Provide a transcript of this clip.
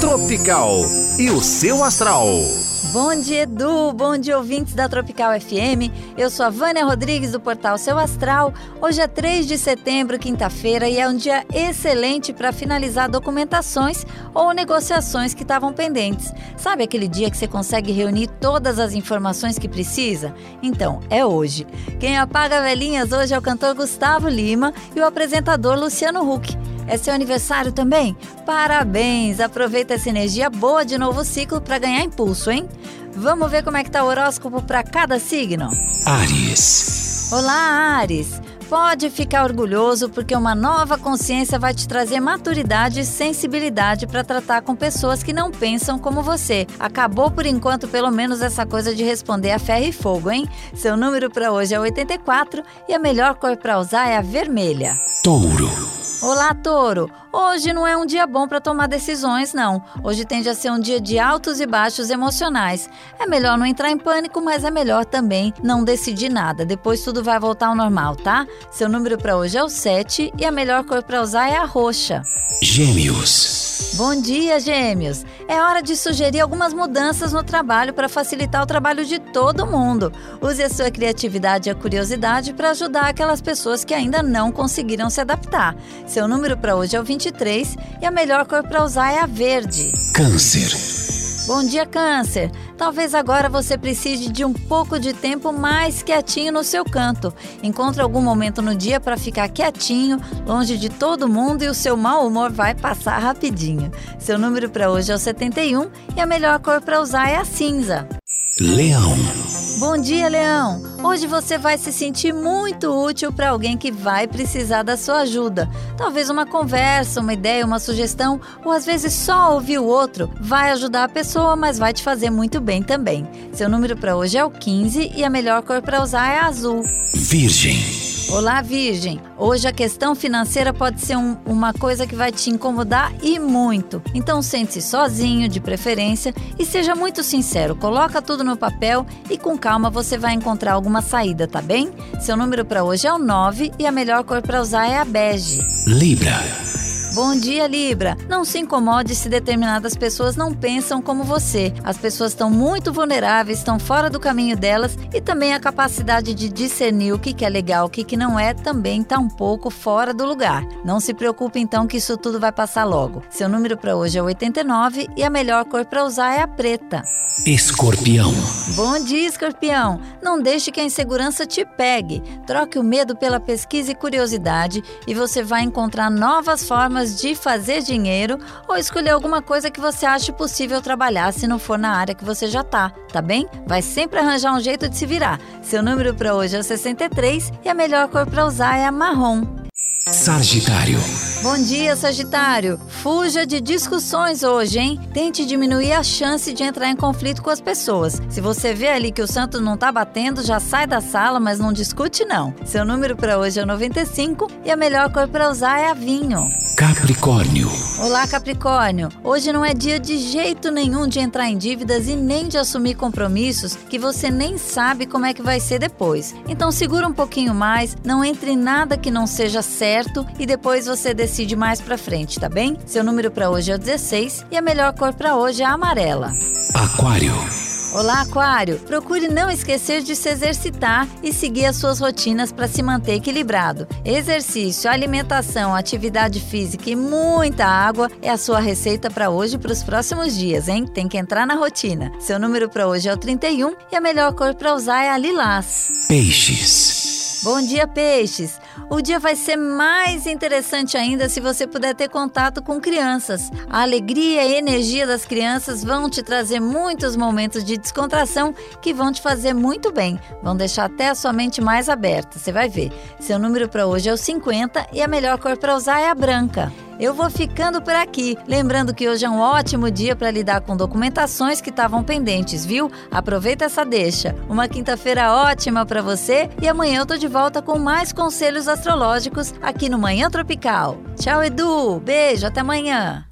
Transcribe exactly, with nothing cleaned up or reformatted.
Tropical e o Seu Astral. Bom dia, Edu, bom dia, ouvintes da Tropical F M. Eu sou a Vânia Rodrigues, do portal Seu Astral. Hoje é três de setembro, quinta-feira, e é um dia excelente para finalizar documentações ou negociações que estavam pendentes. Sabe aquele dia que você consegue reunir todas as informações que precisa? Então, é hoje. Quem apaga velhinhas hoje é o cantor Gustavo Lima e o apresentador Luciano Huck. É seu aniversário também? Parabéns! Aproveita essa energia boa de novo ciclo para ganhar impulso, hein? Vamos ver como é que tá o horóscopo para cada signo? Áries. Olá, Áries! Pode ficar orgulhoso porque uma nova consciência vai te trazer maturidade e sensibilidade para tratar com pessoas que não pensam como você. Acabou por enquanto pelo menos essa coisa de responder a ferro e fogo, hein? Seu número para hoje é oitenta e quatro e a melhor cor para usar é a vermelha. Touro. Olá, Touro! Hoje não é um dia bom para tomar decisões, não. Hoje tende a ser um dia de altos e baixos emocionais. É melhor não entrar em pânico, mas é melhor também não decidir nada. Depois tudo vai voltar ao normal, tá? Seu número para hoje é o sete e a melhor cor para usar é a roxa. Gêmeos. Bom dia, Gêmeos! É hora de sugerir algumas mudanças no trabalho para facilitar o trabalho de todo mundo. Use a sua criatividade e a curiosidade para ajudar aquelas pessoas que ainda não conseguiram se adaptar. Seu número para hoje é o vinte e três e a melhor cor para usar é a verde. Câncer. Bom dia, Câncer! Talvez agora você precise de um pouco de tempo mais quietinho no seu canto. Encontre algum momento no dia para ficar quietinho, longe de todo mundo, e o seu mau humor vai passar rapidinho. Seu número para hoje é o setenta e um e a melhor cor para usar é a cinza. Leão. Bom dia, Leão! Hoje você vai se sentir muito útil para alguém que vai precisar da sua ajuda. Talvez uma conversa, uma ideia, uma sugestão, ou às vezes só ouvir o outro vai ajudar a pessoa, mas vai te fazer muito bem também. Seu número para hoje é o quinze e a melhor cor para usar é azul. Virgem. Olá, Virgem! Hoje a questão financeira pode ser um, uma coisa que vai te incomodar e muito. Então sente-se sozinho, de preferência, e seja muito sincero. Coloca tudo no papel e com calma você vai encontrar alguma saída, tá bem? Seu número para hoje é o nove e a melhor cor para usar é a bege. Libra. Bom dia, Libra! Não se incomode se determinadas pessoas não pensam como você. As pessoas estão muito vulneráveis, estão fora do caminho delas, e também a capacidade de discernir o que que é legal, o que que não é, também está um pouco fora do lugar. Não se preocupe então que isso tudo vai passar logo. Seu número para hoje é oitenta e nove e a melhor cor para usar é a preta. Escorpião. Bom dia, Escorpião! Não deixe que a insegurança te pegue. Troque o medo pela pesquisa e curiosidade e você vai encontrar novas formas de fazer dinheiro ou escolher alguma coisa que você ache possível trabalhar se não for na área que você já tá, tá bem? Vai sempre arranjar um jeito de se virar. Seu número para hoje é o sessenta e três e a melhor cor para usar é a marrom. Sagitário. Bom dia, Sagitário! Fuja de discussões hoje, hein? Tente diminuir a chance de entrar em conflito com as pessoas. Se você vê ali que o santo não tá batendo, já sai da sala, mas não discute não. Seu número para hoje é o noventa e cinco e a melhor cor para usar é a vinho. Capricórnio. Olá, Capricórnio! Hoje não é dia de jeito nenhum de entrar em dívidas e nem de assumir compromissos que você nem sabe como é que vai ser depois. Então segura um pouquinho mais, não entre em nada que não seja certo e depois você decide mais pra frente, tá bem? Seu número pra hoje é o dezesseis e a melhor cor pra hoje é a amarela. Aquário. Olá, Aquário! Procure não esquecer de se exercitar e seguir as suas rotinas para se manter equilibrado. Exercício, alimentação, atividade física e muita água é a sua receita para hoje e para os próximos dias, hein? Tem que entrar na rotina. Seu número para hoje é o trinta e um e a melhor cor para usar é a lilás. Peixes. Bom dia, Peixes! O dia vai ser mais interessante ainda se você puder ter contato com crianças. A alegria e energia das crianças vão te trazer muitos momentos de descontração que vão te fazer muito bem. Vão deixar até a sua mente mais aberta, você vai ver. Seu número para hoje é o cinquenta e a melhor cor para usar é a branca. Eu vou ficando por aqui. Lembrando que hoje é um ótimo dia para lidar com documentações que estavam pendentes, viu? Aproveita essa deixa. Uma quinta-feira ótima para você e amanhã eu tô de volta com mais conselhos astrológicos aqui no Manhã Tropical. Tchau, Edu. Beijo, até amanhã.